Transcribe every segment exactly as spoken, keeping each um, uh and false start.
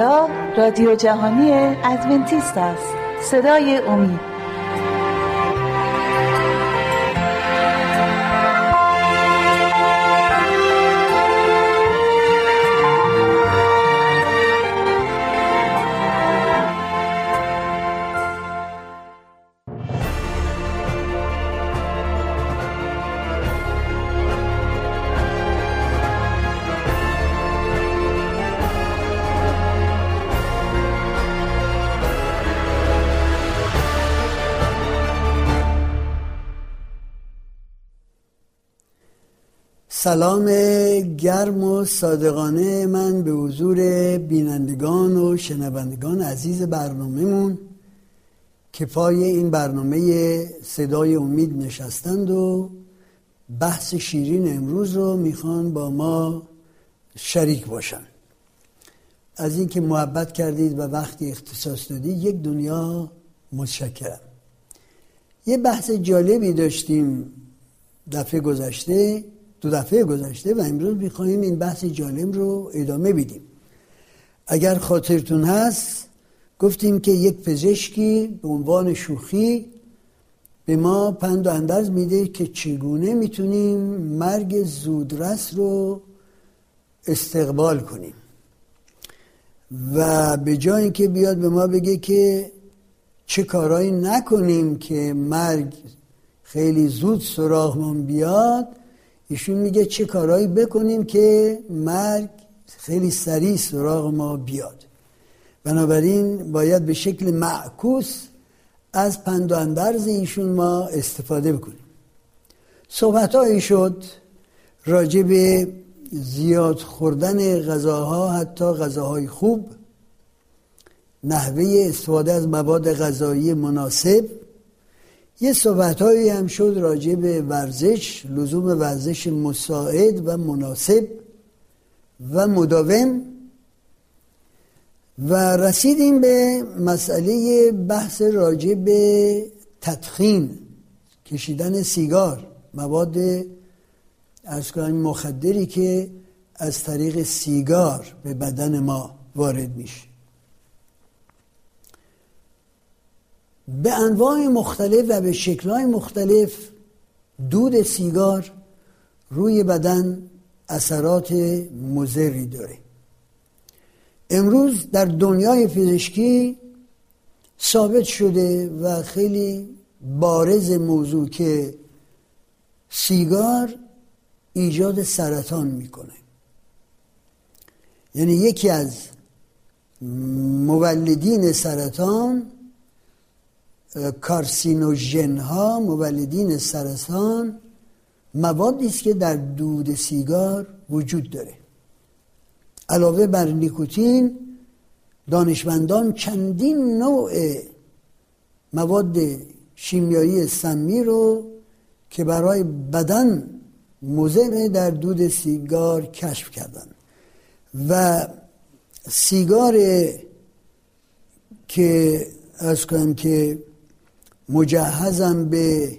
اینجا رادیو جهانی ادونتیست است، صدای امید. سلام گرم و صادقانه من به حضور بینندگان و شنوندگان عزیز برنامه‌مون که پای این برنامه صدای امید نشستند و بحث شیرین امروز رو میخوان با ما شریک باشن. از اینکه محبت کردید و وقتی اختصاص دادید یک دنیا متشکرم. یه بحث جالبی داشتیم دفعه گذشته دو دفعه گذشته و امروز می‌خوایم این بحث جالب رو ادامه بدیم. اگر خاطرتون هست گفتیم که یک پزشکی به عنوان شوخی به ما پند و اندرز میده که چگونه میتونیم مرگ زودرس رو استقبال کنیم و به جای اینکه بیاد به ما بگه که چه کارایی نکنیم که مرگ خیلی زود سراغمون بیاد، ایشون میگه چه کارهایی بکنیم که مرگ خیلی سریع سراغ ما بیاد. بنابراین باید به شکل معکوس از پند و اندرز ایشون ما استفاده بکنیم. صحبتهایی شد راجع به زیاد خوردن غذاها، حتی غذاهای خوب، نحوه استفاده از مواد غذایی مناسب. یه صحبت‌هایی هم شد راجع به ورزش، لزوم ورزش مساعد و مناسب و مداوم و رسیدیم به مسئله بحث راجع به تدخین، کشیدن سیگار، مواد از مخدری که از طریق سیگار به بدن ما وارد میشه. به انواع مختلف و به شکل‌های مختلف دود سیگار روی بدن اثرات مضری داره. امروز در دنیای پزشکی ثابت شده و خیلی بارز موضوع که سیگار ایجاد سرطان میکنه. یعنی یکی از مولدین سرطان، کارسینوژن ها، مولدین سرطان، موادی است که در دود سیگار وجود داره. علاوه بر نیکوتین، دانشمندان چندین نوع مواد شیمیایی سمی رو که برای بدن مضر در دود سیگار کشف کردن و سیگار که از کنم که مجهزم به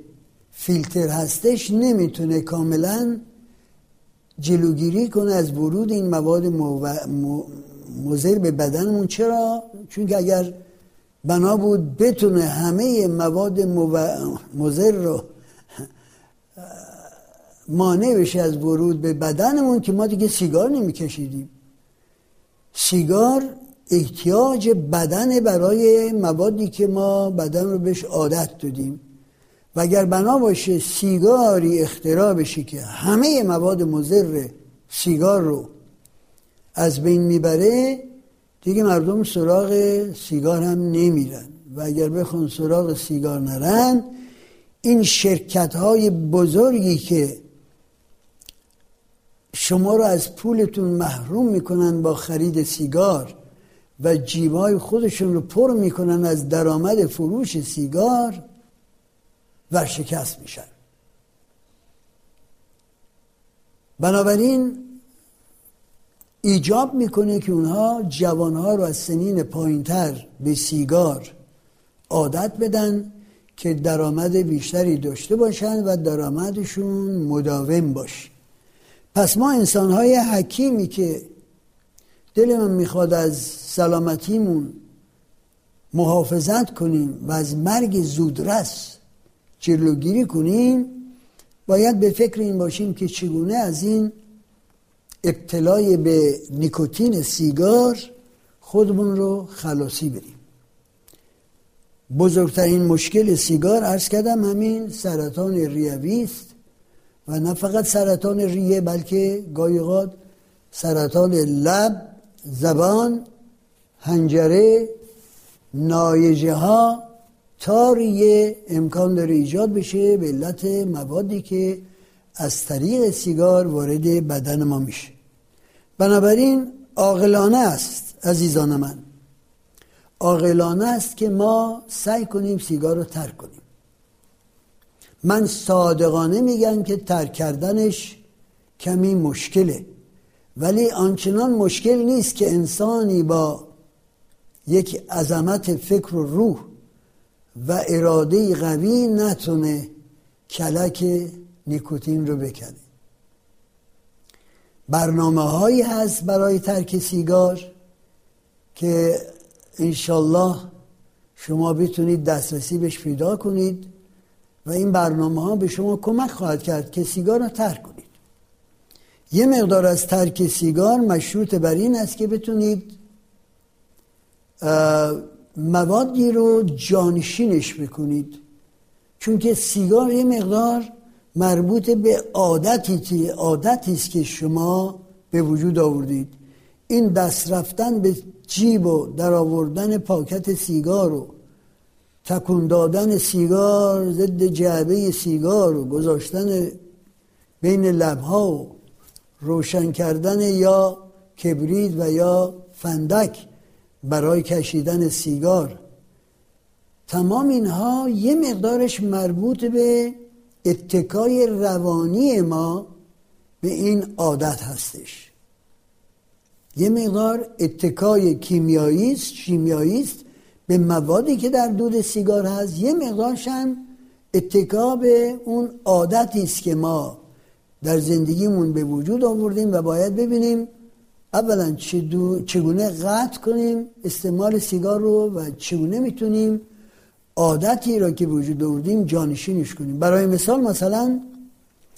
فیلتر هستش نمیتونه کاملا جلوگیری کنه از ورود این مواد مضر به بدنمون. چرا؟ چون که اگر بنا بود بتونه همه مواد مضر رو مانع بشه از ورود به بدنمون که ما دیگه سیگار نمیکشیدیم. سیگار احتیاج بدن برای موادی که ما بدن رو بهش عادت دادیم و اگر بنا باشه سیگاری اختراع بشه که همه مواد مضر سیگار رو از بین میبره، دیگه مردم سراغ سیگار هم نمیرن و اگر بخون سراغ سیگار نرن، این شرکت های بزرگی که شما رو از پولتون محروم میکنن با خرید سیگار و جیبای خودشون رو پر میکنن از درآمد فروش سیگار، ورشکست میشن. بنابراین ایجاب میکنه که اونها جوانها رو از سنین پایینتر به سیگار عادت بدن که درآمد بیشتری داشته باشن و درآمدشون مداوم باشه. پس ما انسانهای حکیمی که دل من میخواد از سلامتیمون محافظت کنیم و از مرگ زودرس جلوگیری کنیم، باید به فکر این باشیم که چگونه از این ابتلای به نیکوتین سیگار خودمون رو خلاصی بدیم. بزرگترین مشکل سیگار عرض کردم همین سرطان ریوی است و نه فقط سرطان ریه، بلکه گاهی اوقات سرطان لب، زبان، حنجره، نایجه ها تا ریه امکان داره ایجاد بشه به علت موادی که از طریق سیگار وارد بدن ما میشه. بنابراین عاقلانه است عزیزان من، عاقلانه است که ما سعی کنیم سیگار رو ترک کنیم. من صادقانه میگم که ترک کردنش کمی مشکله، ولی آنچنان مشکل نیست که انسانی با یک عظمت فکر و روح و اراده قوی نتونه کلک نیکوتین رو بکنه. برنامه هایی هست برای ترک سیگار که انشالله شما بتونید دسترسی بهش پیدا کنید و این برنامه ها به شما کمک خواهد کرد که سیگار رو ترک کنید. یه مقدار از ترک سیگار مشروط بر این است که بتونید موادی رو جانشینش بکنید، چون که سیگار یه مقدار مربوط به عادتی عادتی است که شما به وجود آوردید. این دست رفتن به جیب و در آوردن پاکت سیگار و تکون دادن سیگار ضد جعبه سیگار و گذاشتن بین لبها و روشن کردن یا کبریت و یا فندک برای کشیدن سیگار، تمام اینها یه مقدارش مربوط به اتکای روانی ما به این عادت هستش. یه مقدار اتکای کیمیایی است، شیمیایی است به موادی که در دود سیگار هست. یه مقدارش هم اتکا به اون عادتی است که ما در زندگیمون به وجود آوردیم و باید ببینیم اولا چگونه قطع کنیم استعمال سیگار رو و چگونه میتونیم عادتی را که وجود آوردیم جانشینش کنیم. برای مثال مثلا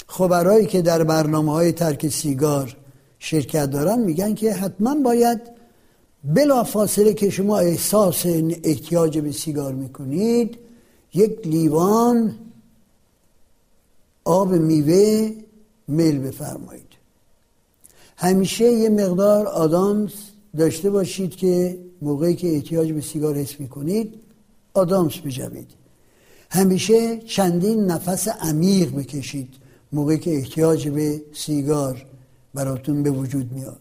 خبرایی که در برنامه‌های ترک سیگار شرکت دارن میگن که حتما باید بلافاصله که شما احساس احتیاج به سیگار میکنید یک لیوان آب میوه میل بفرمایید. همیشه یه مقدار آدامس داشته باشید که موقعی که احتیاج به سیگار حس میکنید آدامس بجوید. همیشه چندین نفس عمیق بکشید موقعی که احتیاج به سیگار براتون به وجود میاد.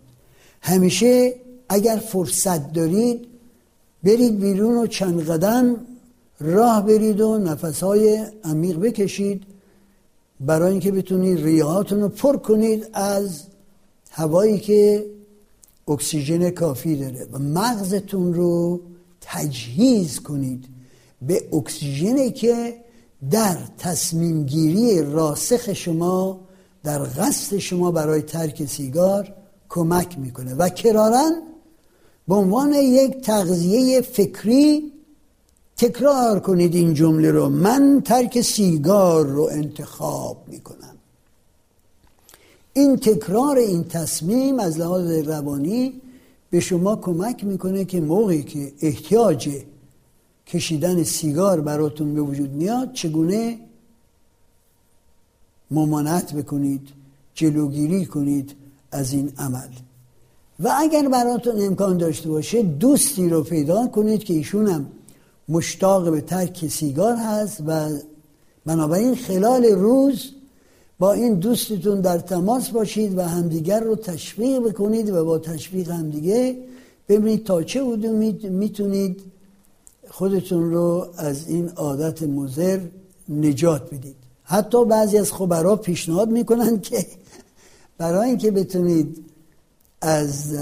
همیشه اگر فرصت دارید برید بیرون و چند قدم راه برید و نفسهای عمیق بکشید برای اینکه بتونید ریهاتون رو پر کنید از هوایی که اکسیژن کافی داره و مغزتون رو تجهیز کنید به اکسیژنی که در تصمیم گیری راسخ شما در قصد شما برای ترک سیگار کمک میکنه و کراراً به عنوان یک تغذیه فکری تکرار کنید این جمله رو: من ترک سیگار رو انتخاب میکنم. این تکرار این تصمیم از لحاظ روانی به شما کمک میکنه که موقعی که احتیاج کشیدن سیگار براتون به وجود میاد چگونه ممانعت بکنید، جلوگیری کنید از این عمل. و اگر براتون امکان داشته باشه دوستی رو پیدا کنید که ایشون هم مشتاق به ترک سیگار هست و بنابراین خلال روز با این دوستتون در تماس باشید و همدیگر رو تشویق بکنید و با تشویق همدیگه ببینید تا چه حد میتونید خودتون رو از این عادت مضر نجات بدید. حتی بعضی از خبرها پیشنهاد میکنن که برای اینکه بتونید از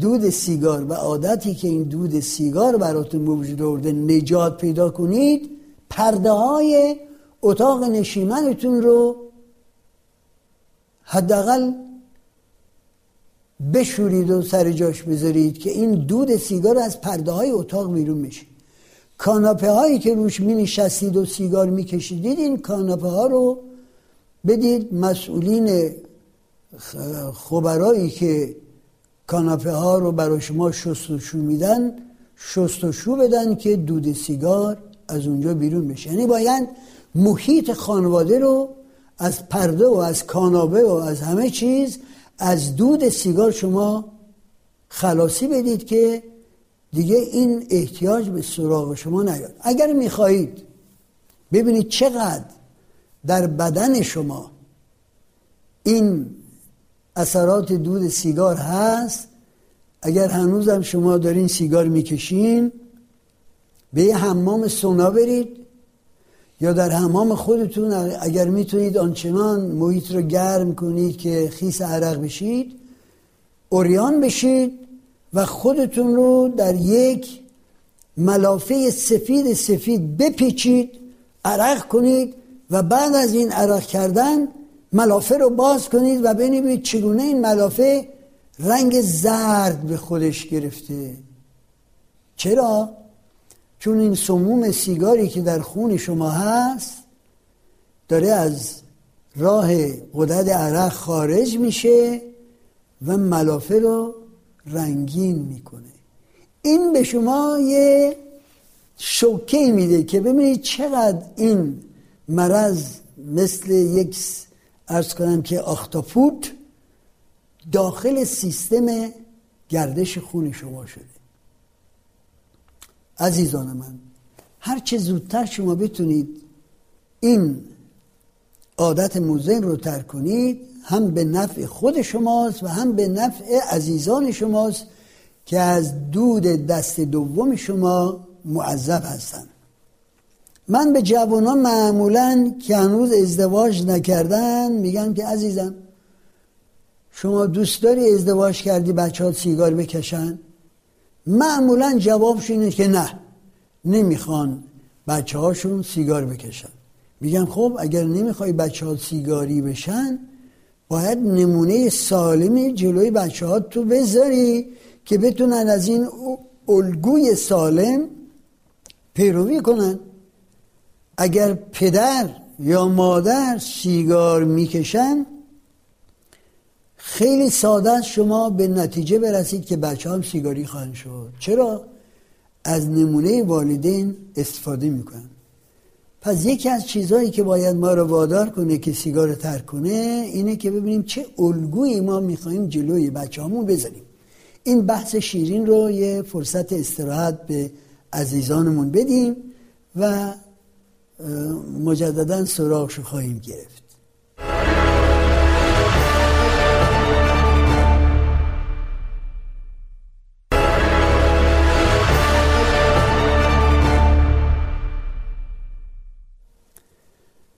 دود سیگار و عادتی که این دود سیگار براتون به وجود آورده نجات پیدا کنید، پرده های اتاق نشیمنتون رو حداقل بشورید و سر جاش بذارید که این دود سیگار از پرده های اتاق بیرون میشه. کاناپه هایی که روش می نشستید و سیگار می کشیدید، این کاناپه ها رو بدید مسئولین خبرایی که کاناپه ها رو برای شما شست و شو میدن، شست و شو بدن که دود سیگار از اونجا بیرون بشه. یعنی باید محیط خانواده رو از پرده و از کاناپه و از همه چیز از دود سیگار شما خلاصی بدید که دیگه این احتیاج به سراغ شما نیاد. اگر میخواهید ببینید چقدر در بدن شما این اثرات دود سیگار هست، اگر هنوز هم شما دارین سیگار میکشین، به یه حمام سونا برید یا در حمام خودتون اگر میتونید آنچنان محیط رو گرم کنید که خیس عرق بشید، عریان بشید و خودتون رو در یک ملافه سفید سفید بپیچید، عرق کنید و بعد از این عرق کردن ملافه رو باز کنید و ببینید چگونه این ملافه رنگ زرد به خودش گرفته. چرا؟ چون این سموم سیگاری که در خون شما هست داره از راه غدد عرق خارج میشه و ملافه رو رنگین میکنه. این به شما یه شوکه میده که ببینید چقدر این مرض مثل یک عرض کنم که آختاپوت داخل سیستم گردش خون شما شده. عزیزان من، هر چه زودتر شما بتونید این عادت مضر رو ترک کنید، هم به نفع خود شماست و هم به نفع عزیزان شماست که از دود دست دوم شما معذب هستند. من به جوانان معمولاً که هنوز ازدواج نکردن میگم که عزیزم، شما دوست داری ازدواج کردی بچه‌ها سیگار بکشن؟ معمولاً جوابش اینه که نه، نمیخوان بچه‌هاشون سیگار بکشن. میگم خب اگر نمیخوای بچه‌ها سیگاری بشن، باید نمونه سالمی جلوی بچه‌ها تو بذاری که بتونن از این الگوی سالم پیروی کنن. اگر پدر یا مادر سیگار میکشن، خیلی ساده شما به نتیجه برسید که بچه هم سیگاری خواهند شد. چرا؟ از نمونه والدین استفاده میکنن. پس یکی از چیزهایی که باید ما رو وادار کنه که سیگار رو ترک کنه اینه که ببینیم چه الگویی ما میخواییم جلوی بچه همون بزنیم. این بحث شیرین رو یه فرصت استراحت به عزیزانمون بدیم و مجددا سراغش رو خواهیم گرفت.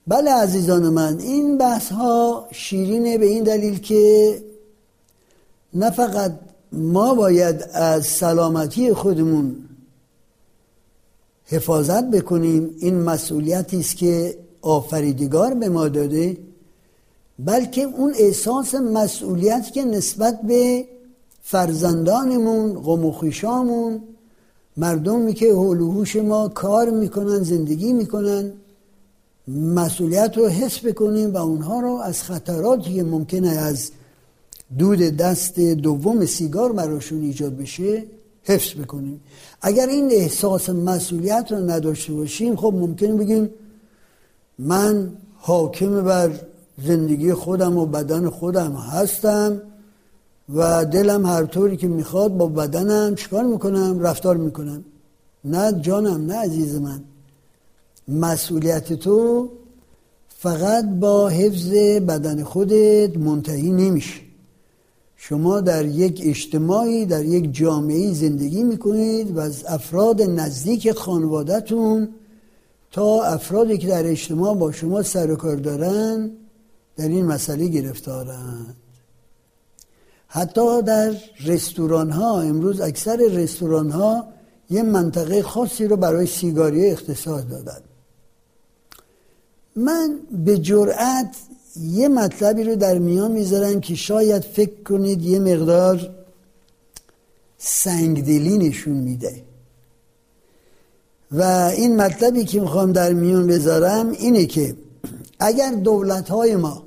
بله عزیزان من، این بحث ها شیرینه به این دلیل که نه فقط ما باید از سلامتی خودمون حفاظت بکنیم، این مسئولیتی است که آفریدگار به ما داده، بلکه اون احساس مسئولیت که نسبت به فرزندانمون، قوم و خویشامون، مردمی که حول و حوش ما کار میکنن، زندگی میکنن، مسئولیت رو حس بکنیم و اونها رو از خطراتی که ممکنه از دود دست دوم سیگار براشون ایجاد بشه حفظ بکنیم. اگر این احساس مسئولیت رو نداشته باشیم، خب ممکنه بگیم من حاکم بر زندگی خودم و بدن خودم هستم و دلم هر طوری که میخواد با بدنم چیکار میکنم رفتار میکنم. نه جانم، نه عزیز من، مسئولیت تو فقط با حفظ بدن خودت منتهی نمیشه. شما در یک اجتماعی، در یک جامعه‌ای زندگی میکنید و از افراد نزدیک خانواده‌تون تا افرادی که در اجتماع با شما سر و کار دارن در این مسئله گرفتارند. حتی در رستوران‌ها، امروز اکثر رستوران‌ها یه منطقه خاصی رو برای سیگاری اختصاص دادن. من به جرئت یه مطلبی رو در میان میذارن که شاید فکر کنید یه مقدار سنگدلی نشون میده. و این مطلبی که میخوام در میان بذارم اینه که اگر دولت‌های ما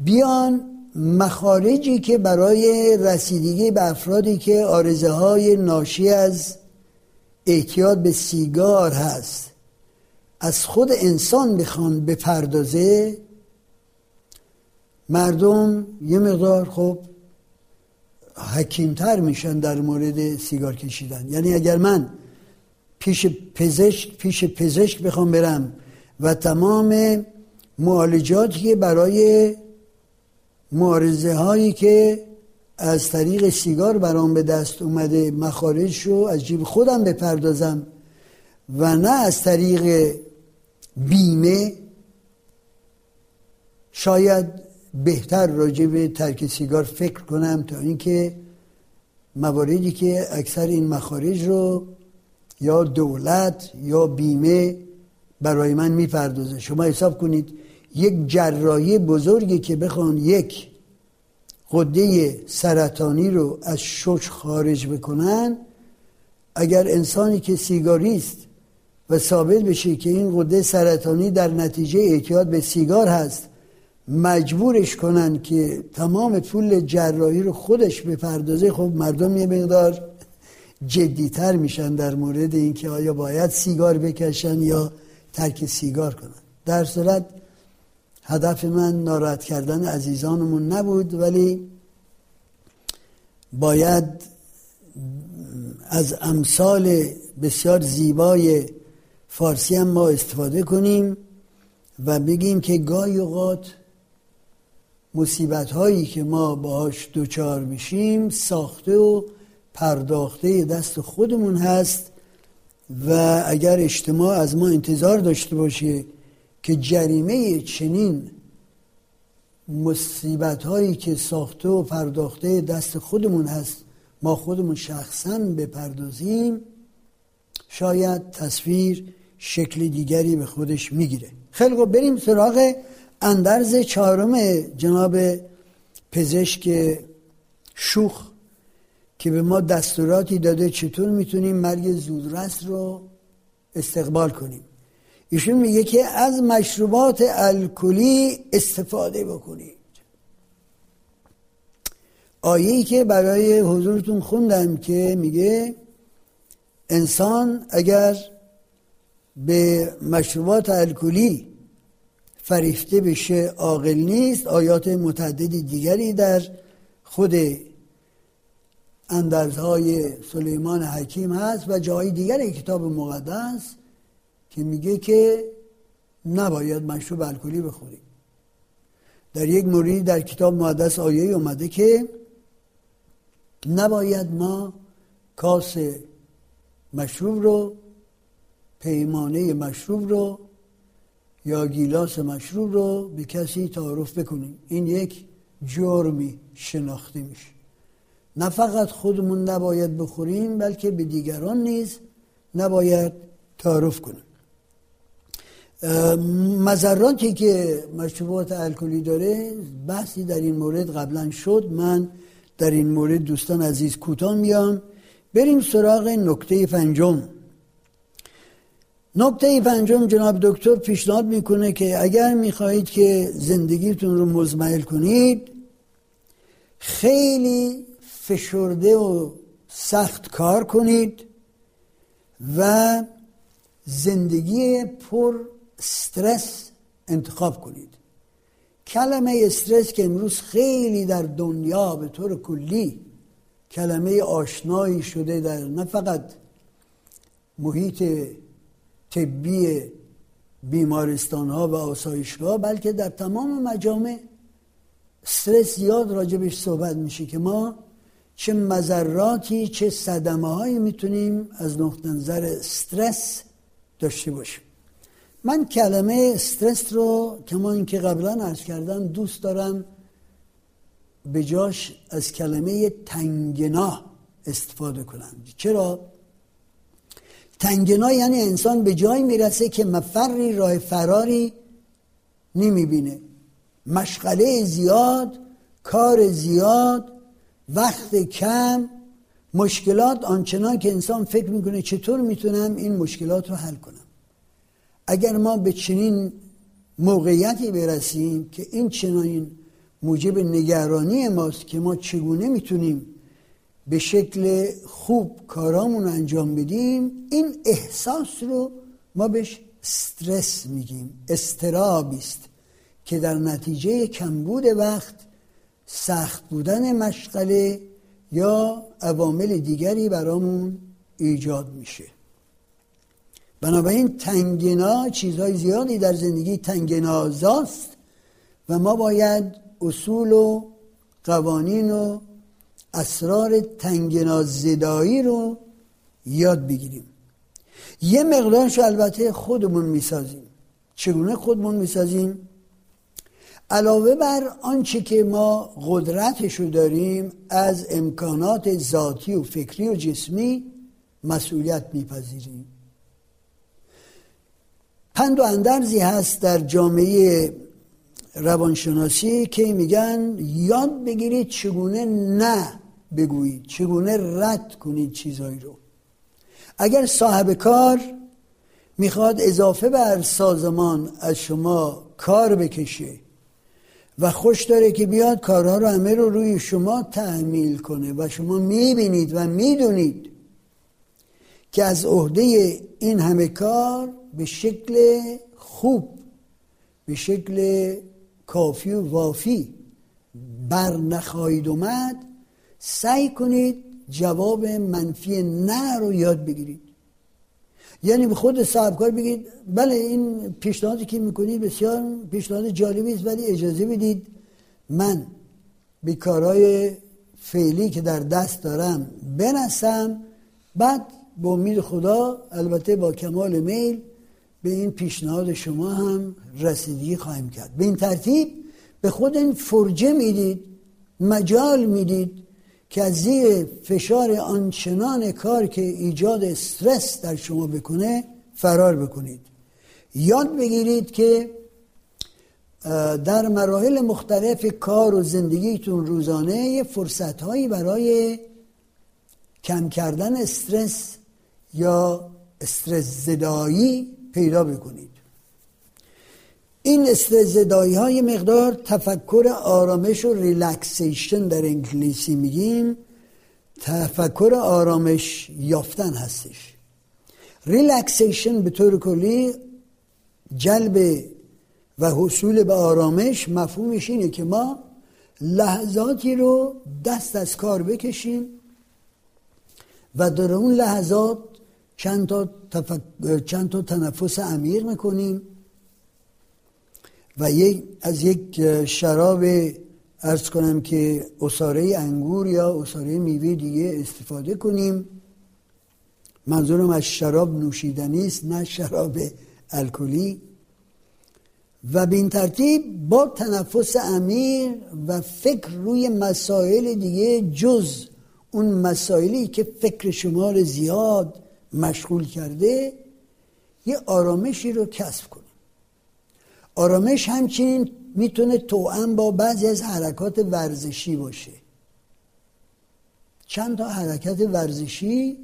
بیان مخارجی که برای رسیدگی به افرادی که عارضه‌های ناشی از اعتیاد به سیگار هست از خود انسان بخوان بپردازه، مردم یه مقدار خب حکیم‌تر میشن در مورد سیگار کشیدن. یعنی اگر من پیش پزشک پیش پزشک بخوام برم و تمام معالجاتی که برای معارضه هایی که از طریق سیگار برام به دست اومده مخارج رو از جیب خودم بپردازم و نه از طریق بیمه، شاید بهتر راجع به ترک سیگار فکر کنم تا اینکه مواردی که اکثر این مخارج رو یا دولت یا بیمه برای من میپردازه. شما حساب کنید یک جراحی بزرگی که بخوان یک غده سرطانی رو از شش خارج بکنن، اگر انسانی که سیگاریست و ثابت بشه که این غده سرطانی در نتیجه اعتیاد به سیگار هست، مجبورش کنن که تمام پول جراحی رو خودش بپردازه، خب مردم یه مقدار جدیتر میشن در مورد اینکه آیا باید سیگار بکشن یا ترک سیگار کنن. در صورت هدف من ناراحت کردن عزیزانمون نبود، ولی باید از امثال بسیار زیبای فارسی هم ما استفاده کنیم و بگیم که گاهی اوقات مصیبت هایی که ما باهاش دوچار میشیم ساخته و پرداخته دست خودمون هست و اگر اجتماع از ما انتظار داشته باشه که جریمه چنین مصیبت هایی که ساخته و پرداخته دست خودمون هست ما خودمون شخصا بپردازیم، شاید تصویر شکل دیگری به خودش میگیره. خیلی خوب، بریم سراغ اندرز چهارم جناب پزشک شوخ که به ما دستوراتی داده چطور میتونیم مرگ زودرس رو استقبال کنیم. ایشون میگه که از مشروبات الکلی استفاده بکنید. آیه‌ای که برای حضورتون خوندم که میگه انسان اگر به مشروبات الکلی فریفته بشه عاقل نیست. آیات متعددی دیگری در خود اندرزهای سلیمان حکیم هست و جای دیگر کتاب مقدس که میگه که نباید مشروب الکلی بخوریم. در یک موردی در کتاب مقدس آیه اومده که نباید ما کاس مشروب رو، پیمانه مشروب رو یا گیلاس مشروب رو به کسی تعارف بکنیم. این یک جرمی شناخته میشه. نه فقط خودمون نباید بخوریم بلکه به دیگران نیز نباید تعارف کنیم. مضراتی که مشروبات الکلی داره بحثی در این مورد قبلا شد، من در این مورد دوستان عزیز کوتاه میام. بریم سراغ نکته پنجم. نکته پنجم جناب دکتر پیشنهاد میکنه که اگر میخواهید که زندگیتون رو مزمحل کنید، خیلی فشرده و سخت کار کنید و زندگی پر استرس انتخاب کنید. کلمه استرس که امروز خیلی در دنیا به طور کلی کلمه آشنایی شده، در نه فقط محیط طبی بیمارستان ها و آسایشگاه بلکه در تمام مجامع استرس زیاد راجبش صحبت میشه که ما چه مضراتی چه صدمه هایی میتونیم از نقطه نظر استرس داشته باشیم. من کلمه استرس رو کما اینکه قبلا عرض کردم دوست دارم به جاش از کلمه تنگنا استفاده کنم. چرا؟ تنگنا یعنی انسان به جایی میرسه که مفری راه فراری نمیبینه. مشغله زیاد، کار زیاد، وقت کم، مشکلات آنچنان که انسان فکر میکنه چطور میتونم این مشکلات رو حل کنم. اگر ما به چنین موقعیتی برسیم که این چنین موجب نگرانی ماست که ما چگونه میتونیم به شکل خوب کارامون رو انجام بدیم، این احساس رو ما بهش استرس میگیم. اضطراب است که در نتیجه کمبود وقت، سخت بودن مشغله یا عوامل دیگری برامون ایجاد میشه. بنابراین تنگنا، چیزهای زیادی در زندگی تنگنازاست و ما باید اصول و قوانین و اسرار تنگنازدایی رو یاد بگیریم. یه مقدارش البته خودمون میسازیم. چگونه خودمون میسازیم؟ علاوه بر آنچه که ما قدرتشو داریم از امکانات ذاتی و فکری و جسمی مسئولیت میپذیریم. پند و اندرزی هست در جامعه روانشناسی که میگن یاد بگیرید چگونه نه بگویید، چگونه رد کنید چیزایی رو. اگر صاحب کار میخواد اضافه بر سازمان از شما کار بکشه و خوش داره که بیاد کارها رو همه رو روی شما تحمیل کنه و شما میبینید و میدونید که از عهده این همه کار به شکل خوب، به شکل کافی و وافی بر نخواهید اومد، سعی کنید جواب منفی نه رو یاد بگیرید. یعنی به خود صاحب کار بگید بله این پیشنهادی که میکنید بسیار پیشنهاد جالبی است، ولی اجازه بدید من به کارهای فعلی که در دست دارم برسم، بعد با امید خدا البته با کمال میل به این پیشنهاد شما هم رسیدگی خواهیم کرد. به این ترتیب به خود این فرجه میدید، مجال میدید که از زیر فشار آنچنان کار که ایجاد استرس در شما بکنه فرار بکنید. یاد بگیرید که در مراحل مختلف کار و زندگیتون روزانه یه فرصت‌هایی برای کم کردن استرس یا استرس زدایی پیدا بکنید. این استرس زدایی ها یه مقدار تفکر آرامش و ریلکسیشن در انگلیسی میگیم، تفکر آرامش یافتن هستش. ریلکسیشن به طور کلی جلب و حصول به آرامش مفهومش اینه که ما لحظاتی رو دست از کار بکشیم و در اون لحظات چند تا, تفک... چند تا تنفس عمیق میکنیم و یک... از یک شراب عرض کنم که عصاره انگور یا عصاره میوه دیگه استفاده کنیم. منظورم از شراب نوشیدنی است، نه شراب الکلی. و به این ترتیب با تنفس عمیق و فکر روی مسائل دیگه جز اون مسائلی که فکر شما رو زیاد مشغول کرده یه آرامشی رو کسب کنیم. آرامش همچنین میتونه توأم با بعضی از حرکات ورزشی باشه. چند تا حرکت ورزشی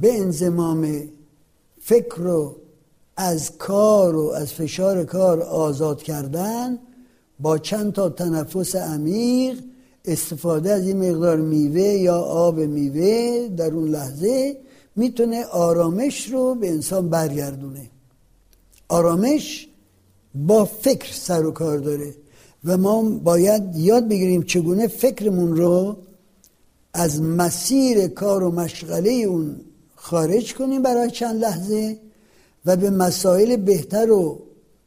به انضمام فکر رو از کار و از فشار کار آزاد کردن با چند تا تنفس عمیق، استفاده از یه مقدار میوه یا آب میوه در اون لحظه میتونه آرامش رو به انسان برگردونه. آرامش با فکر سر و کار داره و ما باید یاد بگیریم چگونه فکرمون رو از مسیر کار و مشغله اون خارج کنیم برای چند لحظه و به مسائل بهتر و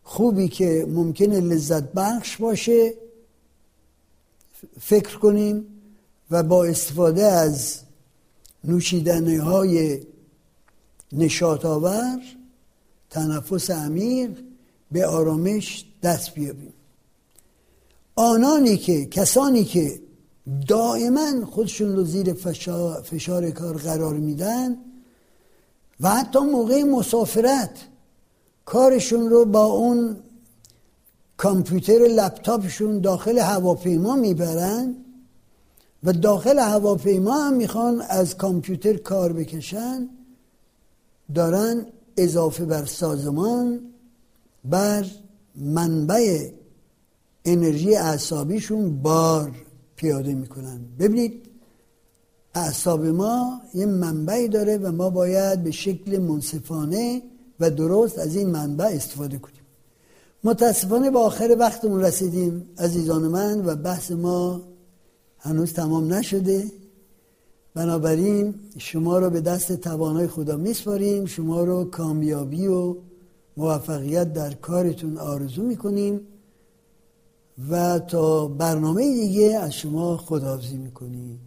خوبی که ممکنه لذت بخش باشه فکر کنیم و با استفاده از نوشیدنی های نشاط آور، تنفس عمیق، به آرامش دست بیابیم. آنانی که کسانی که دائما خودشون رو زیر فشار, فشار کار قرار میدن و حتی موقع مسافرت کارشون رو با اون کامپیوتر لپتاپشون داخل هواپیما میبرن و داخل هواپیما هم میخوان از کامپیوتر کار بکشن، دارن اضافه بر سازمان بر منبع انرژی اعصابیشون بار پیاده میکنن. ببینید اعصاب ما یه منبعی داره و ما باید به شکل منصفانه و درست از این منبع استفاده کنیم. متاسفانه با آخر وقتمون رسیدیم عزیزان من و بحث ما هنوز تمام نشده، بنابراین شما رو به دست توانای خدا میسپاریم، شما رو کامیابی و موفقیت در کارتون آرزو میکنیم و تا برنامه دیگه از شما خداحافظی میکنیم.